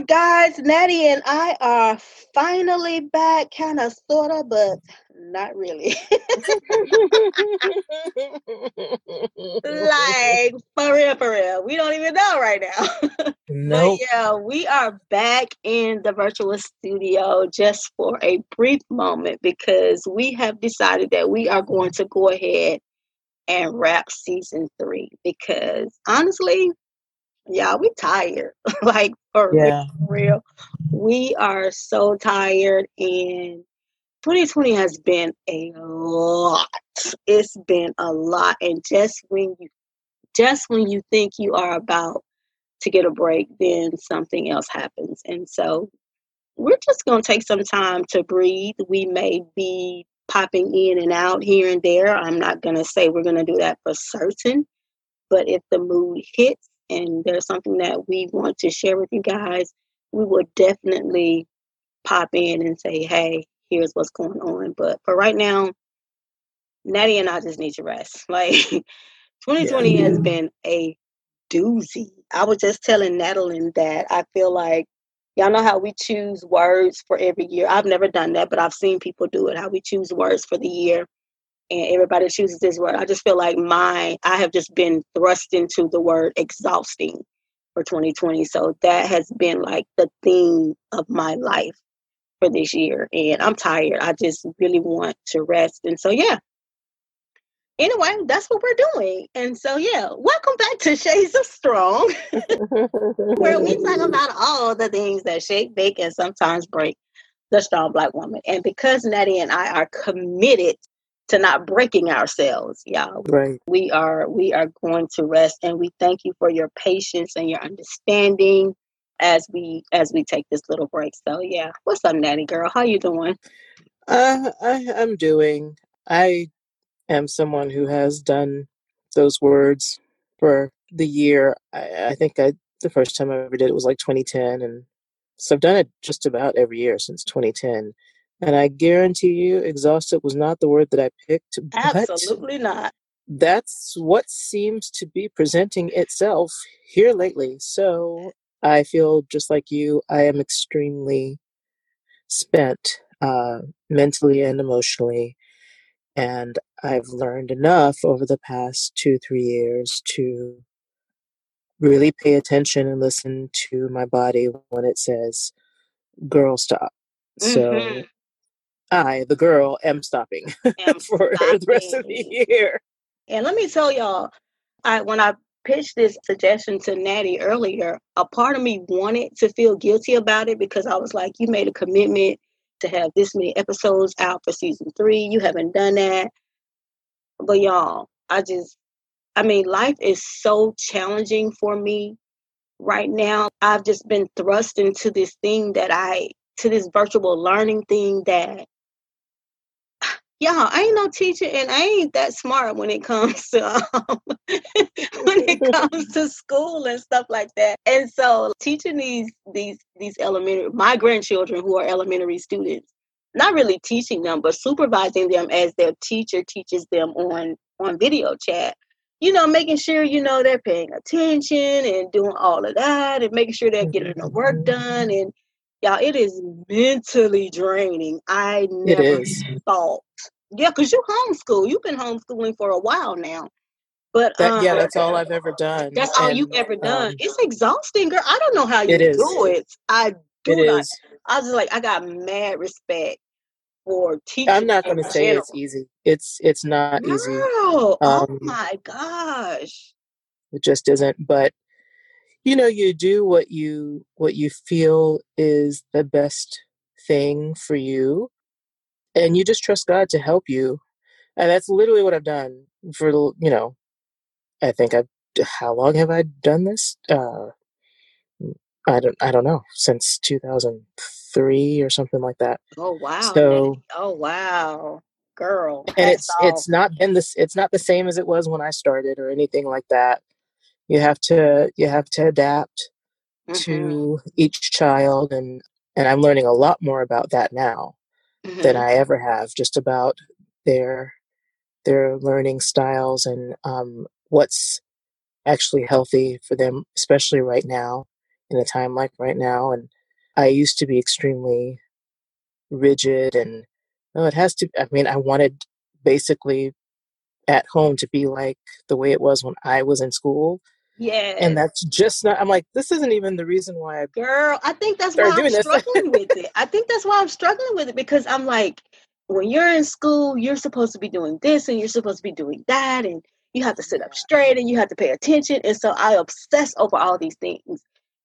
right, guys, Natty and I are finally back, kind of, sort of, but not really. Like, for real. We don't even know right now. Nope. But yeah, we are back in the virtual studio just for a brief moment because we have decided that we are going to go ahead and wrap season 3 because, honestly, yeah, we tired. Like, for real. We are so tired, and 2020 has been a lot. It's been a lot. And just when you think you are about to get a break, then something else happens. And so we're just going to take some time to breathe. We may be popping in and out here and there. I'm not going to say we're going to do that for certain, but if the mood hits, and there's something that we want to share with you guys, we will definitely pop in and say, hey, here's what's going on. But for right now, Natty and I just need to rest. Like, 2020 has been a doozy. I was just telling Natalie that I feel like, y'all know how we choose words for every year. I've never done that, but I've seen people do it, how we choose words for the year. And everybody chooses this word. I just feel like I have just been thrust into the word exhausting for 2020. So that has been like the theme of my life for this year. And I'm tired. I just really want to rest. And so, yeah. Anyway, that's what we're doing. And so, yeah, welcome back to Shades of Strong, where we talk about all the things that shake, bake, and sometimes break the strong Black woman. And because Natty and I are committed to not breaking ourselves, y'all. Right. We are going to rest, and we thank you for your patience and your understanding as we take this little break. So yeah, what's up, Natty girl? How you doing? I am someone who has done those words for the year. I think the first time I ever did it was like 2010, and so I've done it just about every year since 2010. And I guarantee you, exhausted was not the word that I picked. Absolutely not. That's what seems to be presenting itself here lately. So I feel just like you. I am extremely spent mentally and emotionally. And I've learned enough over the past 2-3 years to really pay attention and listen to my body when it says, girl, stop. So... Mm-hmm. I, the girl, am stopping for the rest of the year. And let me tell y'all, when I pitched this suggestion to Natty earlier, a part of me wanted to feel guilty about it because I was like, you made a commitment to have this many episodes out for season 3. You haven't done that. But y'all, life is so challenging for me right now. I've just been thrust into this thing to this virtual learning thing that, y'all, I ain't no teacher, and I ain't that smart when it comes to school and stuff like that. And so, teaching these elementary, my grandchildren who are elementary students, not really teaching them, but supervising them as their teacher teaches them on video chat. You know, making sure they're paying attention and doing all of that, and making sure they're getting the work done. And y'all, it is mentally draining. I never thought. Yeah, because you homeschool. You've been homeschooling for a while now. But that's all I've ever done. That's all you've ever done. It's exhausting, girl. I don't know how you do it. I was just like, I got mad respect for teaching. I'm not going to say it's easy. It's not easy. Oh my gosh. It just isn't. But you do what you feel is the best thing for you, and you just trust God to help you. And that's literally what I've done for, I think how long have I done this? I don't know, since 2003 or something like that. Oh, wow. Girl. And it's not the same as it was when I started or anything like that. You have to adapt to each child, and I'm learning a lot more about that now than I ever have, just about their learning styles and what's actually healthy for them, especially right now in a time like right now. And I used to be extremely rigid and, no, it has to, I mean, I wanted basically at home to be like the way it was when I was in school. Yeah. And that's just not, I'm like, this isn't even the reason why I Girl, I think that's why I'm struggling with it. I think that's why I'm struggling with it, because I'm like, when you're in school, you're supposed to be doing this and you're supposed to be doing that, and you have to sit up straight and you have to pay attention. And so I obsess over all these things,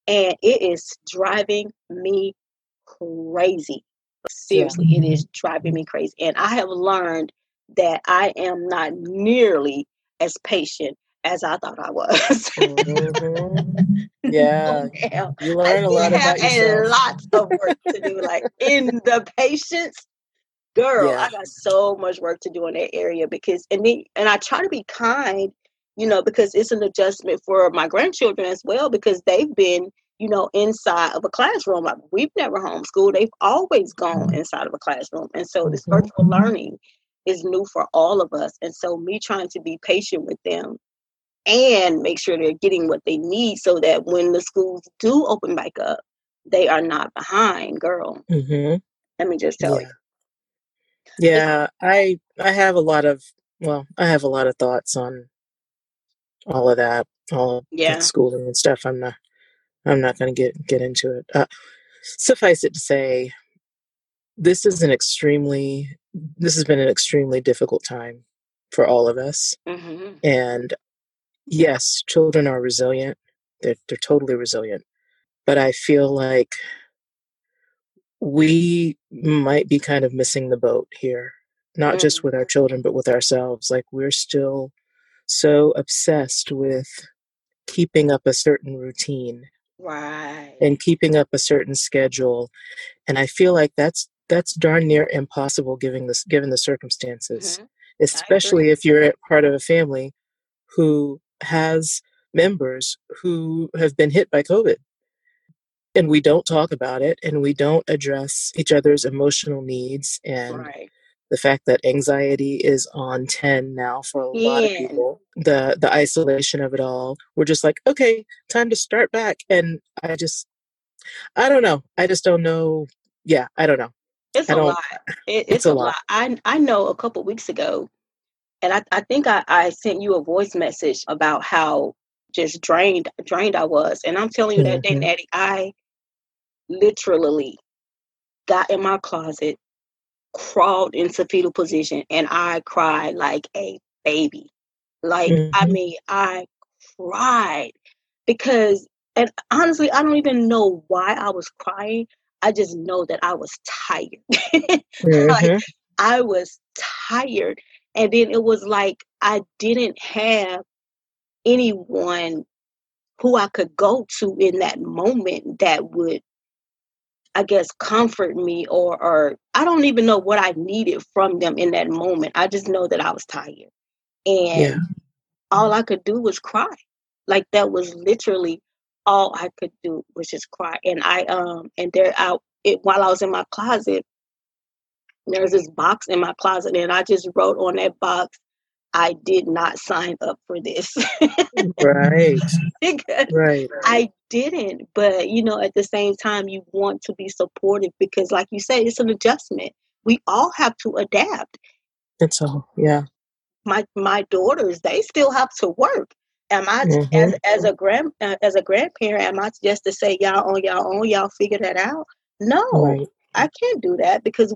and it is driving me crazy. Seriously, it is driving me crazy. And I have learned that I am not nearly as patient as I thought I was. Mm-hmm. Yeah. Oh, you learn a lot about yourself. Lots of work to do, like in the patience. Girl, yeah. I got so much work to do in that area, because, and I try to be kind, you know, because it's an adjustment for my grandchildren as well, because they've been, you know, inside of a classroom. Like, we've never homeschooled. They've always gone inside of a classroom. And so this virtual learning is new for all of us. And so me trying to be patient with them and make sure they're getting what they need so that when the schools do open back up, they are not behind, girl. Mm-hmm. Let me just tell you. Yeah, I have a lot of, well, I have a lot of thoughts on all of that, that schooling and stuff. I'm not going to get into it. Suffice it to say, this has been an extremely difficult time for all of us. Mm-hmm. And yes, children are resilient. They're totally resilient. But I feel like we might be kind of missing the boat here, not just with our children, but with ourselves. Like, we're still so obsessed with keeping up a certain routine, right, and keeping up a certain schedule. And I feel like that's darn near impossible given the circumstances, especially if you're part of a family who has members who have been hit by COVID. And we don't talk about it, and we don't address each other's emotional needs, and the fact that anxiety is on 10 now for a lot of people. The isolation of it all. We're just like, okay, time to start back. And I don't know. I just don't know. Yeah, I don't know. It's a lot. It's a lot. I know a couple weeks ago, and I think I sent you a voice message about how just drained I was. And I'm telling you, that day, Natty, I literally got in my closet, crawled into fetal position, and I cried like a baby. Like, I mean, I cried because, and honestly, I don't even know why I was crying. I just know that I was tired. Like, I was tired. And then it was like, I didn't have anyone who I could go to in that moment that would, I guess, comfort me, or I don't even know what I needed from them in that moment. I just know that I was tired, and all I could do was cry. Like, that was literally all I could do, was just cry. And while I was in my closet, there's this box in my closet, and I just wrote on that box, I did not sign up for this. Right. I didn't. But, you know, at the same time, you want to be supportive, because like you say, it's an adjustment. We all have to adapt. That's all. Yeah. My daughters, they still have to work. Am I as a grandparent, am I just to say, y'all on y'all own, y'all figure that out? No, I can't do that, because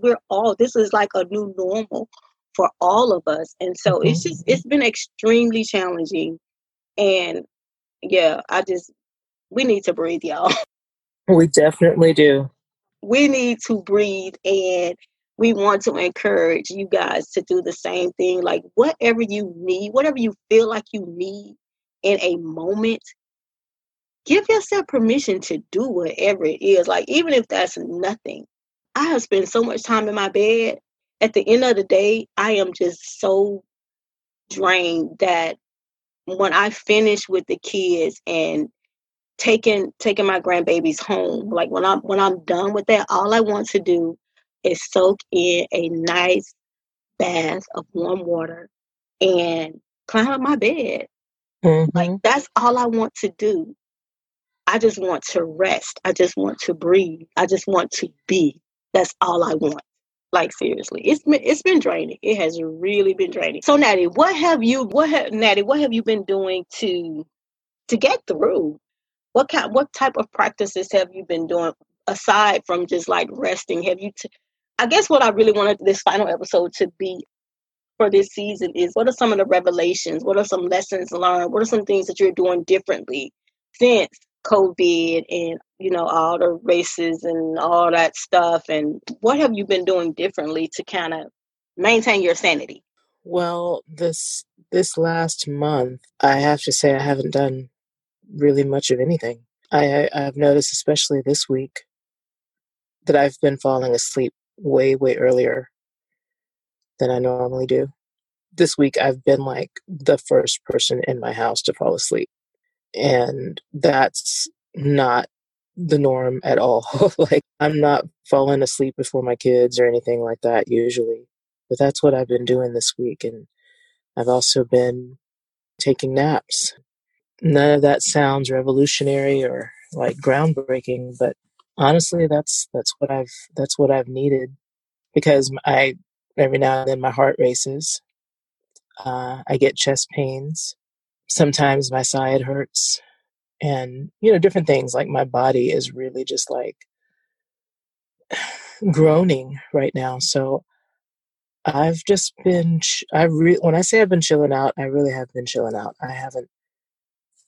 this is like a new normal for all of us. And so it's been extremely challenging. And we need to breathe, y'all. We definitely do. We need to breathe, and we want to encourage you guys to do the same thing. Like, whatever you need, whatever you feel like you need in a moment, give yourself permission to do whatever it is. Like, even if that's nothing. I have spent so much time in my bed. At the end of the day, I am just so drained that when I finish with the kids and taking my grandbabies home, like when I'm done with that, all I want to do is soak in a nice bath of warm water and climb up my bed. Like, that's all I want to do. I just want to rest. I just want to breathe. I just want to be. That's all I want. Like, seriously, it's been draining. It has really been draining. So Natty, what have you been doing to get through? What type of practices have you been doing aside from just like resting? I guess what I really wanted this final episode to be for this season is, what are some of the revelations? What are some lessons learned? What are some things that you're doing differently since COVID and, you know, all the races and all that stuff? And what have you been doing differently to kind of maintain your sanity? Well, this last month, I have to say I haven't done really much of anything. I've noticed, especially this week, that I've been falling asleep way earlier than I normally do. This week, I've been like the first person in my house to fall asleep. And that's not the norm at all. Like, I'm not falling asleep before my kids or anything like that usually. But that's what I've been doing this week. And I've also been taking naps. None of that sounds revolutionary or like groundbreaking, but honestly, that's what I've needed, because every now and then my heart races. I get chest pains. Sometimes my side hurts, and, you know, different things. Like, my body is really just like groaning right now. So I've just been, when I say I've been chilling out, I really have been chilling out. I haven't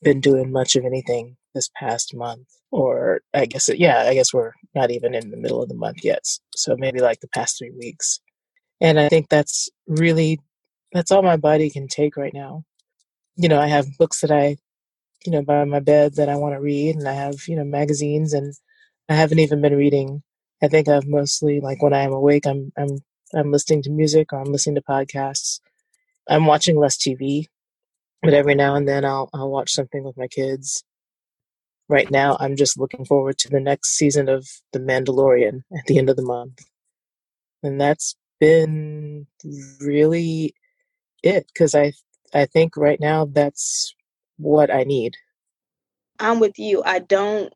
been doing much of anything this past month, or I guess we're not even in the middle of the month yet. So maybe like the past 3 weeks. And I think that's all my body can take right now. You know, I have books that I, you know, by my bed that I want to read, and I have, you know, magazines, and I haven't even been reading. I think I've mostly, like, when I am awake, I'm listening to music, or I'm listening to podcasts. I'm watching less TV, but every now and then I'll watch something with my kids. Right now, I'm just looking forward to the next season of The Mandalorian at the end of the month. And that's been really it, because I think right now that's what I need. I'm with you. I don't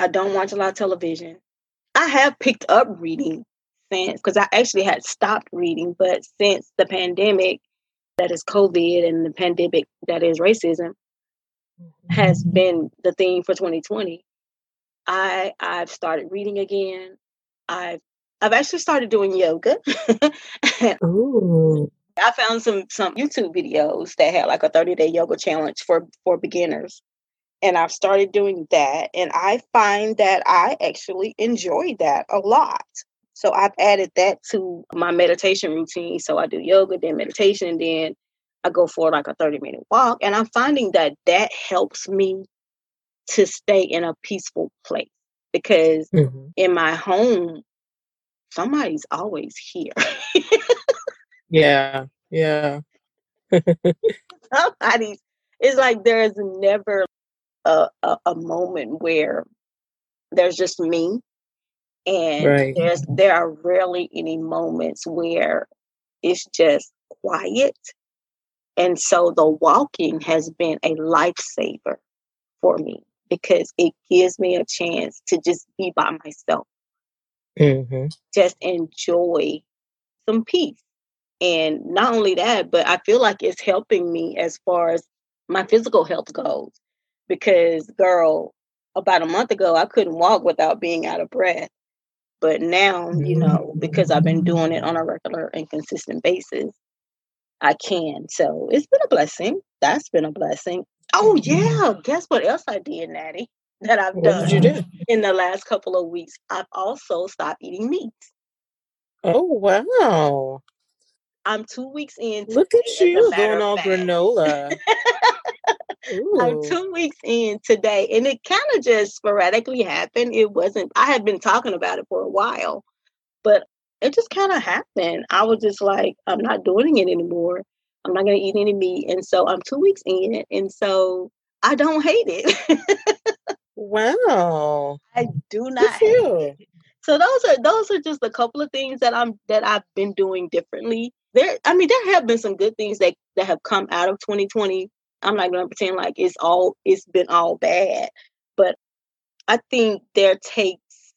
watch a lot of television. I have picked up reading since, because I actually had stopped reading, but since the pandemic, that is COVID, and the pandemic, that is racism, has been the theme for 2020. I've started reading again. I've actually started doing yoga. Ooh. I found some YouTube videos that had like a 30-day yoga challenge for beginners. And I've started doing that. And I find that I actually enjoy that a lot. So I've added that to my meditation routine. So I do yoga, then meditation, and then I go for like a 30-minute walk. And I'm finding that helps me to stay in a peaceful place, because in my home, somebody's always here. Yeah. Somebody's. It's like there's never a moment where there's just me, and right. there are rarely any moments where it's just quiet. And so the walking has been a lifesaver for me, because it gives me a chance to just be by myself, just enjoy some peace. And not only that, but I feel like it's helping me as far as my physical health goes, because, girl, about a month ago, I couldn't walk without being out of breath. But now, you know, because I've been doing it on a regular and consistent basis, I can. So it's been a blessing. That's been a blessing. Oh, yeah. Guess what else I did, Natty, that I've done? What did you do? In the last couple of weeks, I've also stopped eating meat. Oh, wow. I'm 2 weeks in. Look at you going all granola. I'm 2 weeks in today, and it kind of just sporadically happened. I had been talking about it for a while, but it just kind of happened. I was just like, I'm not doing it anymore. I'm not going to eat any meat. And so I'm 2 weeks in, and so I don't hate it. Wow. I do not hate it. So those are just a couple of things that I've been doing differently. There have been some good things that have come out of 2020. I'm not going to pretend like it's been all bad, but I think there takes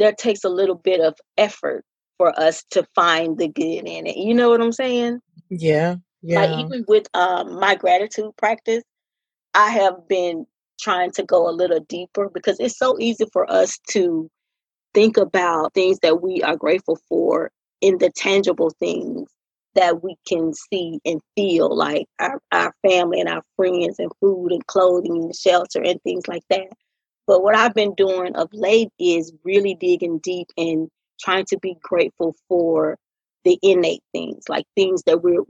a little bit of effort for us to find the good in it. You know what I'm saying? Yeah. Yeah. Like even with my gratitude practice, I have been trying to go a little deeper because it's so easy for us to think about things that we are grateful for in the tangible things that we can see and feel, like our family and our friends and food and clothing and shelter and things like that. But what I've been doing of late is really digging deep and trying to be grateful for the innate things, like things that we're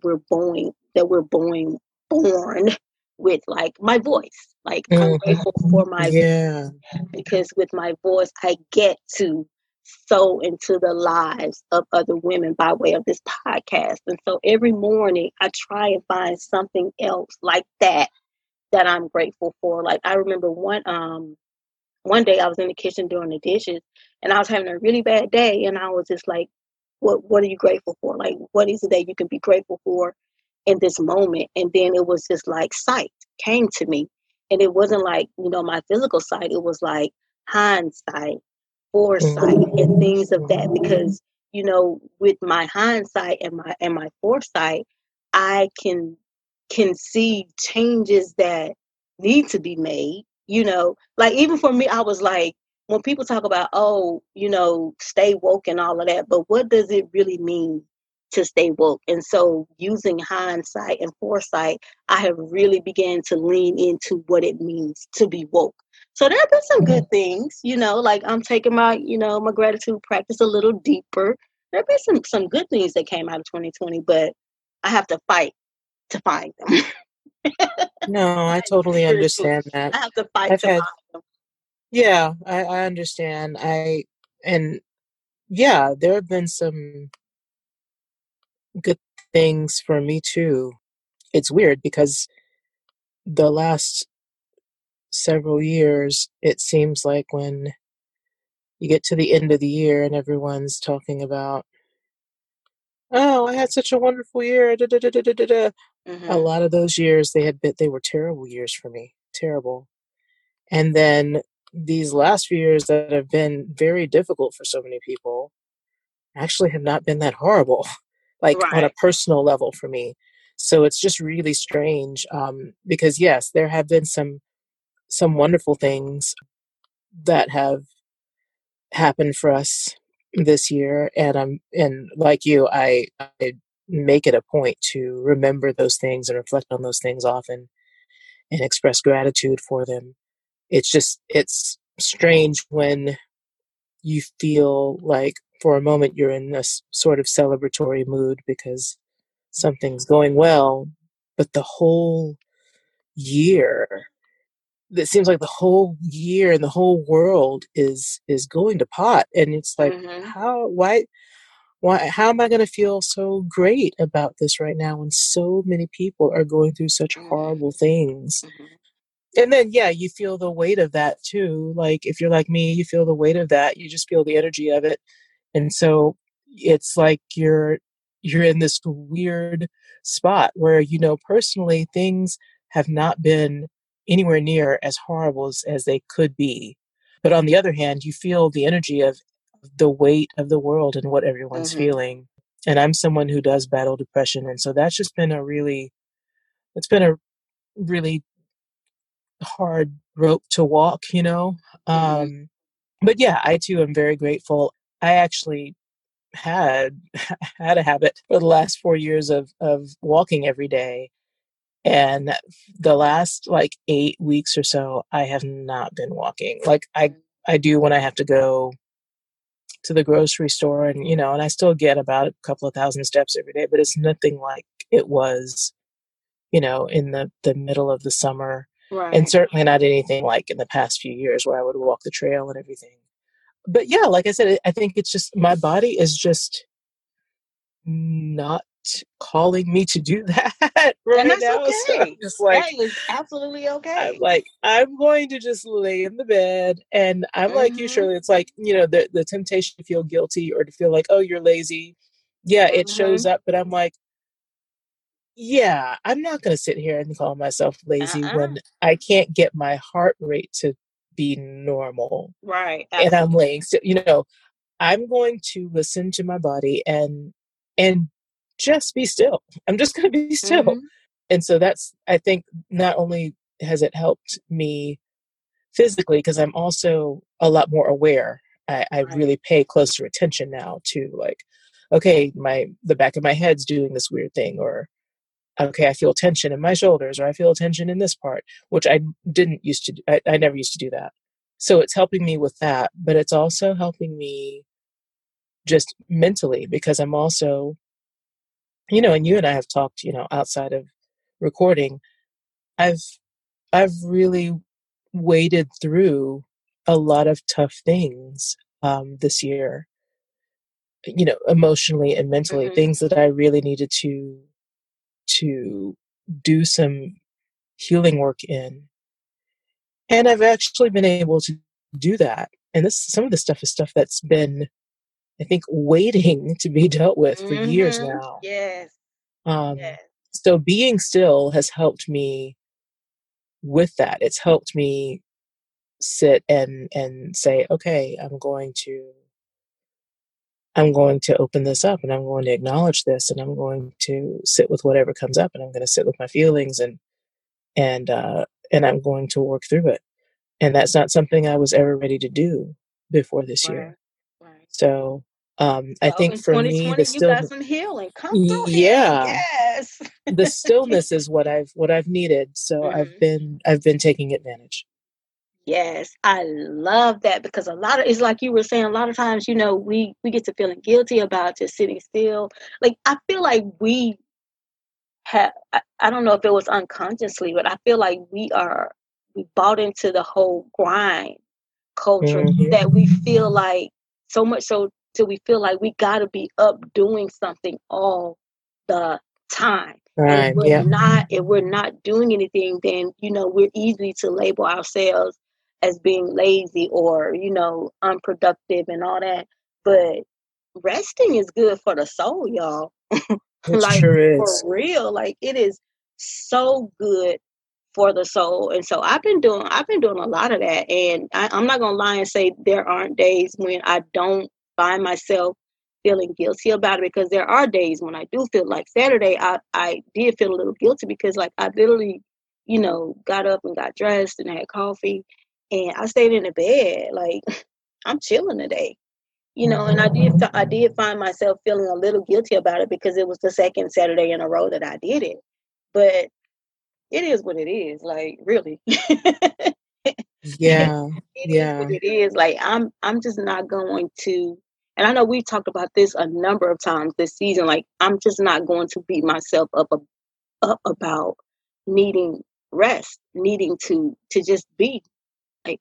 born with, like my voice. Like I'm grateful for my voice, because with my voice I get to sow into the lives of other women by way of this podcast. And so every morning I try and find something else like that I'm grateful for. Like I remember one day I was in the kitchen doing the dishes and I was having a really bad day, and I was just like, what are you grateful for? Like, what is it that you can be grateful for in this moment? And then it was just like sight came to me, and it wasn't like, you know, my physical sight. It was like hindsight, foresight, and things of that, because, you know, with my hindsight and my foresight, I can see changes that need to be made. You know, like even for me, I was like, when people talk about, oh, you know, stay woke and all of that, but what does it really mean to stay woke? And so using hindsight and foresight, I have really began to lean into what it means to be woke. So there have been some good things, you know, like I'm taking my, you know, my gratitude practice a little deeper. There have been some good things that came out of 2020, but I have to fight to find them. No, I totally understand that. I have to fight to find them. Yeah, I understand. There have been some good things for me too. It's weird because the last several years, it seems like when you get to the end of the year and everyone's talking about, oh, I had such a wonderful year. Da, da, da, da, da, da. Mm-hmm. A lot of those years they were terrible years for me. Terrible. And then these last few years that have been very difficult for so many people actually have not been that horrible, like on a personal level for me. So it's just really strange because yes, there have been some wonderful things that have happened for us this year. And like you, I make it a point to remember those things and reflect on those things often and express gratitude for them. It's strange when you feel like for a moment you're in a sort of celebratory mood because something's going well, but it seems like the whole year and the whole world is going to pot. And it's like, how am I going to feel so great about this right now when so many people are going through such horrible things? Mm-hmm. And then, yeah, you feel the weight of that too. Like if you're like me, you feel the weight of that. You just feel the energy of it. And so it's like you're in this weird spot where, you know, personally things have not been anywhere near as horrible as they could be. But on the other hand, you feel the energy of the weight of the world and what everyone's feeling. And I'm someone who does battle depression. And so that's just been a really hard rope to walk, you know? But yeah, I too am very grateful. I actually had a habit for the last 4 years of walking every day. And the last like 8 weeks or so, I have not been walking. Like I do when I have to go to the grocery store and, you know, and I still get about a couple of thousand steps every day, but it's nothing like it was, you know, in the middle of the summer. Right. And certainly not anything like in the past few years where I would walk the trail and everything. But yeah, like I said, I think it's just my body is just not calling me to do that right now. Okay. So I'm just like, that is absolutely okay. I'm like, I'm going to just lay in the bed. And I'm like you, Shirley. It's like, you know, the temptation to feel guilty or to feel like, oh, you're lazy. Yeah, it shows up. But I'm like, yeah, I'm not going to sit here and call myself lazy when I can't get my heart rate to be normal. Right. Absolutely. And I'm laying still, I'm going to listen to my body and just be still. I'm just going to be still. Mm-hmm. And so that's, I think, not only has it helped me physically, because I'm also a lot more aware. I right. really pay closer attention now to okay, the back of my head's doing this weird thing, or okay, I feel tension in my shoulders, or I feel tension in this part, which I didn't used to do. I never used to do that. So it's helping me with that, but it's also helping me just mentally, because I'm also, and you and I have talked, outside of recording, I've really waded through a lot of tough things this year, emotionally and mentally, mm-hmm. things that I really needed to do some healing work in. And I've actually been able to do that. And some of this stuff is stuff that's been, I think, waiting to be dealt with for mm-hmm. years now. Yes. So being still has helped me with that. It's helped me sit and say, okay, I'm going to open this up, and I'm going to acknowledge this, and I'm going to sit with whatever comes up, and I'm going to sit with my feelings and I'm going to work through it. And that's not something I was ever ready to do before this year. Right. So I think for me, the stillness, some healing. Come through here. Yes. The stillness is what I've needed. So mm-hmm. I've been taking advantage. Yes, I love that, because it's like you were saying, a lot of times, we get to feeling guilty about just sitting still. Like, I feel like we have, I don't know if it was unconsciously, but I feel like we bought into the whole grind culture mm-hmm. that we feel like so much so till we feel like we got to be up doing something all the time. Right. If we're not doing anything, then, we're easy to label ourselves as being lazy or, unproductive and all that. But resting is good for the soul, y'all. Sure is. For real. It is so good for the soul. And so I've been doing a lot of that. And I'm not going to lie and say there aren't days when I don't find myself feeling guilty about it, because there are days when I do feel like Saturday, I did feel a little guilty because I literally, got up and got dressed and had coffee and I stayed in the bed. I'm chilling today, and I did find myself feeling a little guilty about it because it was the second Saturday in a row that I did it, but it is what it is. Really. Yeah. It is what it is. I'm just not going to, and I know we've talked about this a number of times this season. I'm just not going to beat myself up about needing rest, needing to just be.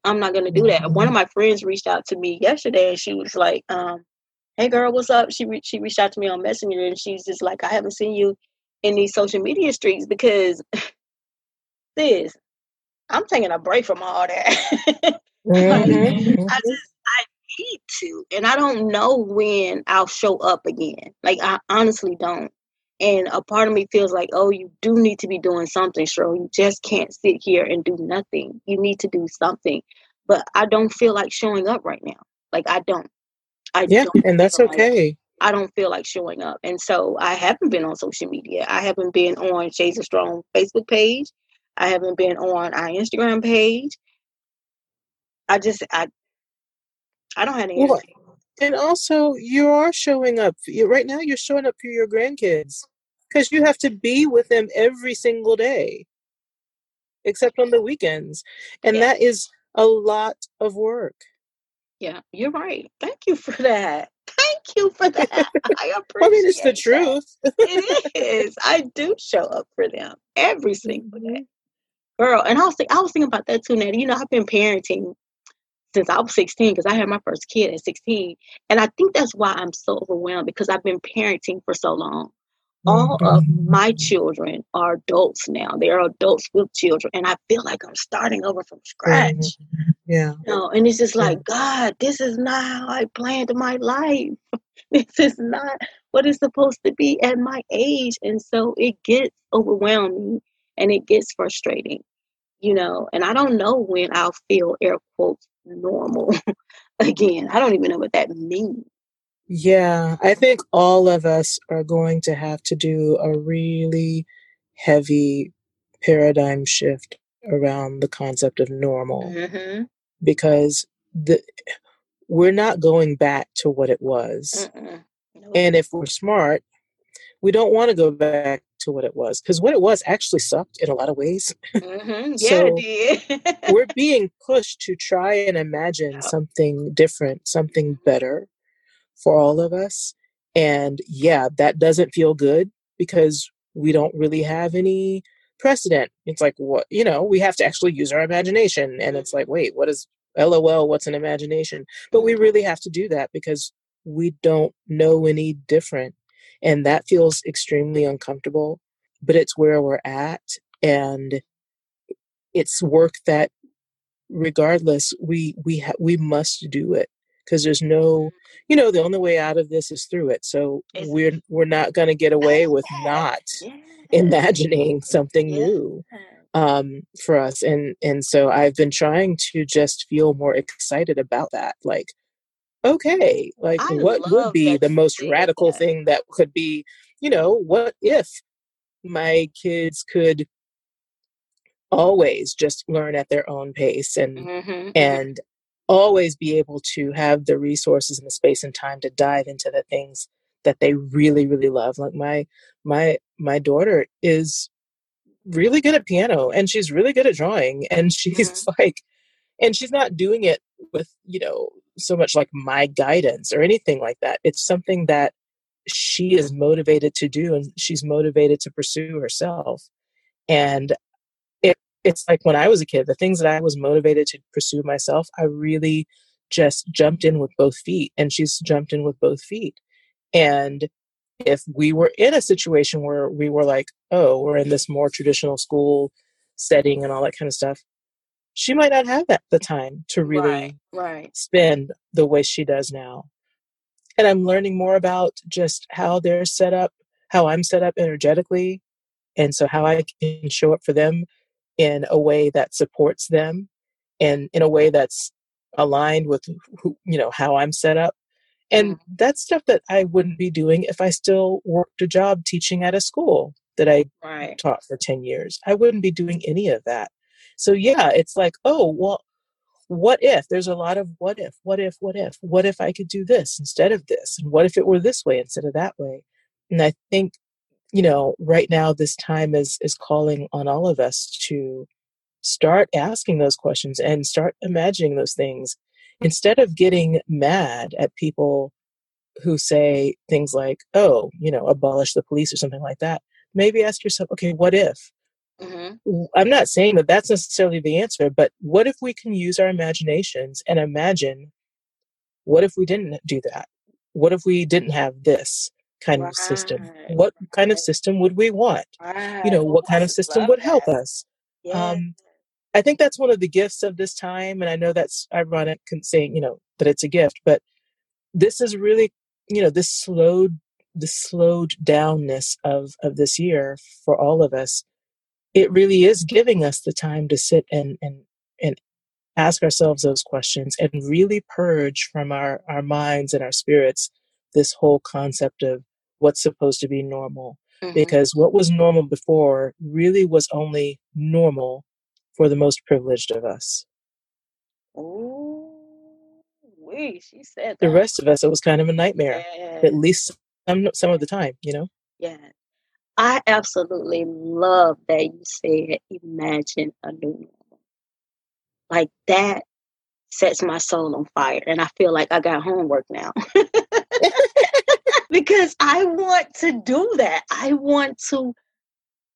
I'm not going to do that. One of my friends reached out to me yesterday, and she was like, "Hey, girl, what's up?" She reached out to me on Messenger, and she's just like, "I haven't seen you in these social media streets because sis, I'm taking a break from all that. Mm-hmm. I need to, and I don't know when I'll show up again. I honestly don't. And a part of me feels like, oh, you do need to be doing something, Cheryl. You just can't sit here and do nothing. You need to do something. But I don't feel like showing up right now. I don't. And that's okay. I don't feel like showing up. And so I haven't been on social media. I haven't been on Shades of Strong Facebook page. I haven't been on our Instagram page. I don't have any answer. And also, you are showing up. Right now, you're showing up for your grandkids because you have to be with them every single day, except on the weekends. And that is a lot of work. Yeah, you're right. Thank you for that. Thank you for that. I appreciate it. It's the truth. It is. I do show up for them every single day. Girl, and I was thinking about that too, Natty. I've been parenting since I was 16, because I had my first kid at 16. And I think that's why I'm so overwhelmed, because I've been parenting for so long. All of my children are adults now. They are adults with children. And I feel like I'm starting over from scratch. Mm-hmm. Yeah. And it's just like, God, this is not how I planned my life. This is not what it's supposed to be at my age. And so it gets overwhelming and it gets frustrating. you know, and I don't know when I'll feel air quotes normal again. I don't even know what that means. Yeah, I think all of us are going to have to do a really heavy paradigm shift around the concept of normal, mm-hmm. because we're not going back to what it was. No. And if we're smart, we don't want to go back to what it was, because what it was actually sucked in a lot of ways. Mm-hmm. Yeah, so it did. We're being pushed to try and imagine something different, something better for all of us. And yeah, that doesn't feel good because we don't really have any precedent. It's like, what, you know, we have to actually use our imagination. And it's like, wait, what is LOL? What's an imagination? But we really have to do that because we don't know any different. And that feels extremely uncomfortable, but it's where we're at. And it's work that regardless, we must do it, because there's no, you know, the only way out of this is through it. So we're not going to get away with not imagining something new for us. And so I've been trying to just feel more excited about that. Like, okay, like what would be the most radical thing that could be, you know, what if my kids could always just learn at their own pace and mm-hmm. and always be able to have the resources and the space and time to dive into the things that they really, really love. Like my daughter is really good at piano and she's really good at drawing, and she's mm-hmm. like, and she's not doing it with, you know, so much like my guidance or anything like that. It's something that she is motivated to do and she's motivated to pursue herself. And it's like when I was a kid, the things that I was motivated to pursue myself, I really just jumped in with both feet, and she's jumped in with both feet. And if we were in a situation where we were like, oh, we're in this more traditional school setting and all that kind of stuff, she might not have the time to really spend the way she does now. And I'm learning more about just how they're set up, how I'm set up energetically. And so how I can show up for them in a way that supports them and in a way that's aligned with, who, you know, how I'm set up. And mm-hmm. that's stuff that I wouldn't be doing if I still worked a job teaching at a school that I taught for 10 years. I wouldn't be doing any of that. So yeah, it's like, oh, well, what if? There's a lot of what if? What if I could do this instead of this? And what if it were this way instead of that way? And I think, you know, right now this time is calling on all of us to start asking those questions and start imagining those things instead of getting mad at people who say things like, oh, you know, abolish the police or something like that. Maybe ask yourself, okay, what if? Mm-hmm. I'm not saying that that's necessarily the answer, but what if we can use our imaginations and imagine, what if we didn't do that? What if we didn't have this kind of system? What kind of system would we want? You know, what kind of system would help us? Yeah. I think that's one of the gifts of this time. And I know that's ironic saying, you know, that it's a gift, but this is really, you know, the slowed downness of this year for all of us. It really is giving us the time to sit and ask ourselves those questions and really purge from our minds and our spirits this whole concept of what's supposed to be normal. Mm-hmm. Because what was normal before really was only normal for the most privileged of us. Ooh, wee, she said that. The rest of us, it was kind of a nightmare, at least some of the time, you know? Yeah. I absolutely love that you said, imagine a new normal. Like that sets my soul on fire. And I feel like I got homework now because I want to do that. I want to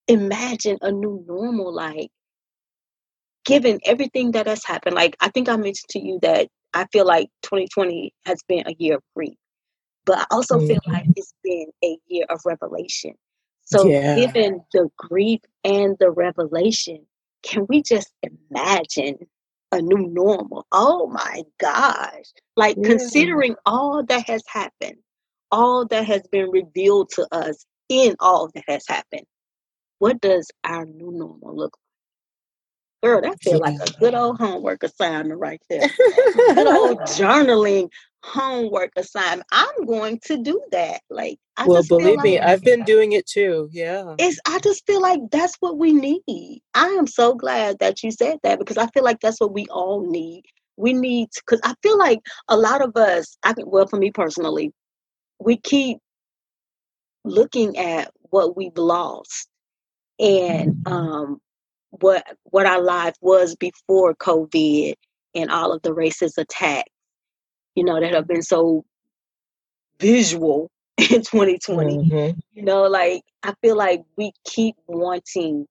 imagine a new normal, like given everything that has happened. Like I think I mentioned to you that I feel like 2020 has been a year of grief, but I also feel like it's been a year of revelation. So given the grief and the revelation, can we just imagine a new normal? Oh my gosh. Like considering all that has happened, all that has been revealed to us in all that has happened, what does our new normal look like? Girl, that feels like a good old homework assignment right there. Good old journaling homework assignment. I'm going to do that. Like, I well, just believe me, I've been doing it too. Yeah, I just feel like that's what we need. I am so glad that you said that, because I feel like that's what we all need. We need, because I feel like a lot of us, for me personally, we keep looking at what we've lost and what our life was before COVID and all of the racist attacks, you know, that have been so visual in 2020. Mm-hmm. You know, like, I feel like we keep wanting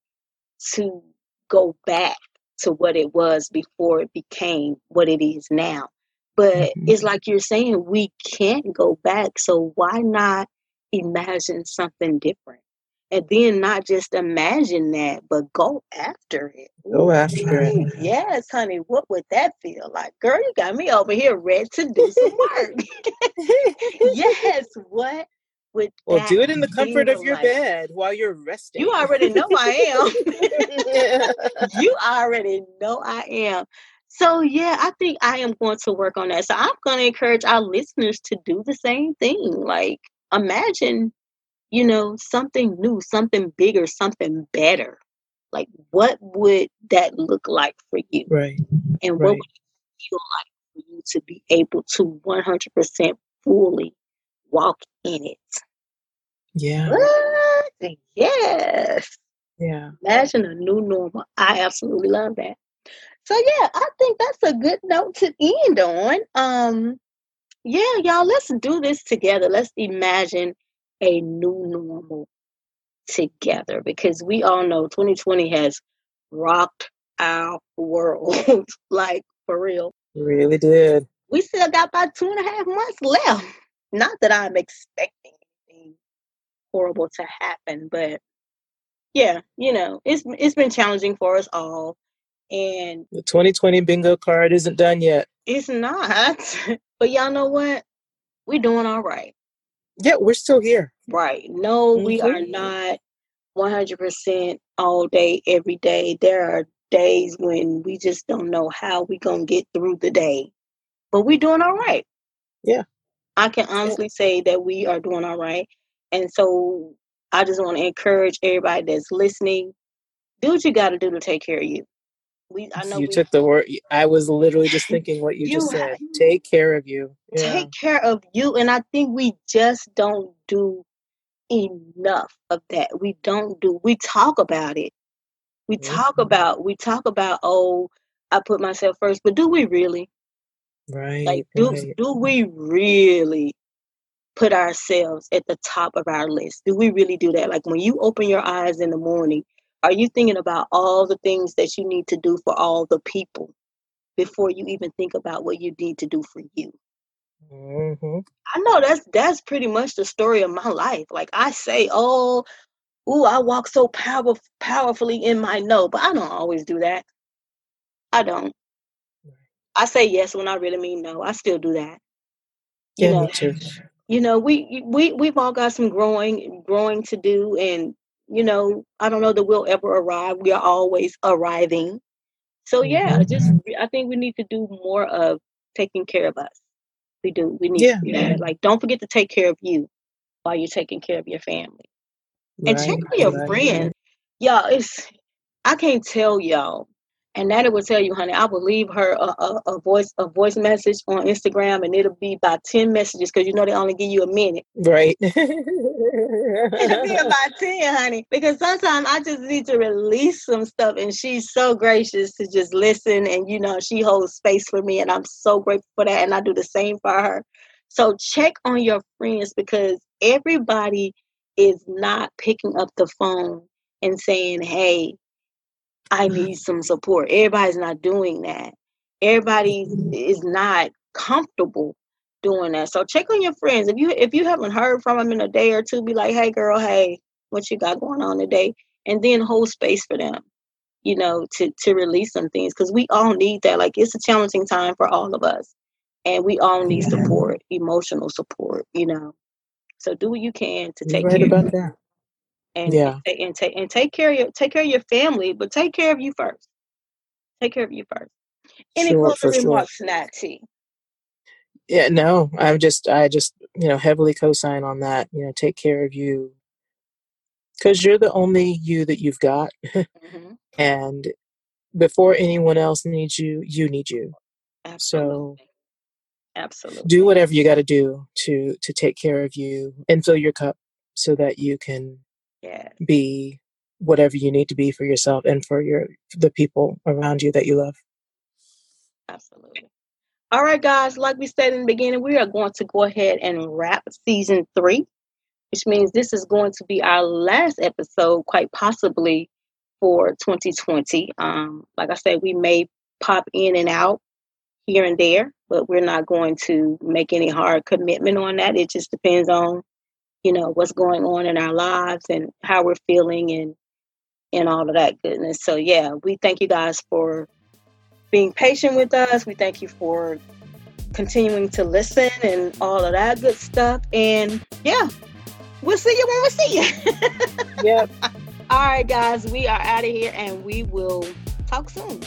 to go back to what it was before it became what it is now. But mm-hmm. It's like you're saying, we can't go back. So why not imagine something different? And then not just imagine that, but go after it. Go after it. Yes, honey. What would that feel like? Girl, you got me over here ready to do some work. Yes, what would that do it in the comfort of your bed while you're resting. You already know I am. You already know I am. So, yeah, I think I am going to work on that. So I'm going to encourage our listeners to do the same thing. Like, imagine, you know, something new, something bigger, something better. Like, what would that look like for you? Right. And what would it feel like for you to be able to 100% fully walk in it? Yeah. What? Yes. Yeah. Imagine a new normal. I absolutely love that. So, yeah, I think that's a good note to end on. Yeah, y'all, let's do this together. Let's imagine a new normal together, because we all know 2020 has rocked our world. Like, for real. It really did. We still got about 2.5 months left. Not that I'm expecting anything horrible to happen, but yeah, you know, it's been challenging for us all. And the 2020 bingo card isn't done yet. It's not. But y'all know what? We're doing all right. Yeah, we're still here. Right. No, we are not 100% all day, every day. There are days when we just don't know how we're going to get through the day. But we're doing all right. Yeah. I can honestly say that we are doing all right. And so I just want to encourage everybody that's listening, do what you got to do to take care of you. I know you took the word. I was literally just thinking what you just said. Take care of you. Yeah. Take care of you. And I think we just don't do enough of that. We talk about it. We talk about, oh, I put myself first, but do we really? Right. Like, do we really put ourselves at the top of our list? Do we really do that? Like, when you open your eyes in the morning, are you thinking about all the things that you need to do for all the people before you even think about what you need to do for you? Mm-hmm. I know that's pretty much the story of my life. Like, I say, I walk so powerfully in my no, but I don't always do that. I don't. I say yes when I really mean no. I still do that. Yeah, me too. You know, we've all got some growing to do, and you know, I don't know that we'll ever arrive. We are always arriving. So yeah, I think we need to do more of taking care of us. We do. We need to do that. Like, don't forget to take care of you while you're taking care of your family. Right. And check with your friends. Y'all, I can't tell y'all. And Nana will tell you, honey, I will leave her a voice message on Instagram, and it'll be about 10 messages, because you know they only give you a minute. Right. It'll be about 10, honey, because sometimes I just need to release some stuff, and she's so gracious to just listen, and, you know, she holds space for me, and I'm so grateful for that, and I do the same for her. So check on your friends, because everybody is not picking up the phone and saying, hey, I need some support. Everybody's not doing that. Everybody is not comfortable doing that. So check on your friends. If you haven't heard from them in a day or two, be like, hey, girl, hey, what you got going on today? And then hold space for them, you know, to release some things, because we all need that. Like, it's a challenging time for all of us, and we all need support, emotional support, you know. So do what you can to take care about that. And take care of your family, but take care of you first. Take care of you first. Any closing remarks, Natty? Yeah, no, I just, heavily co-sign on that. Take care of you, because you're the only you that you've got. Mm-hmm. And before anyone else needs you, you need you. Absolutely. So do whatever you got to do to take care of you and fill your cup so that you can be whatever you need to be for yourself and for the people around you that you love. Absolutely. All right, guys, like we said in the beginning, we are going to go ahead and wrap season 3, which means this is going to be our last episode, quite possibly, for 2020. Like I said, we may pop in and out here and there, but we're not going to make any hard commitment on that. It just depends on, what's going on in our lives and how we're feeling and all of that goodness. So, we thank you guys for being patient with us. We thank you for continuing to listen and all of that good stuff. And we'll see you when we see you. Yep. All right, guys, we are out of here and we will talk soon.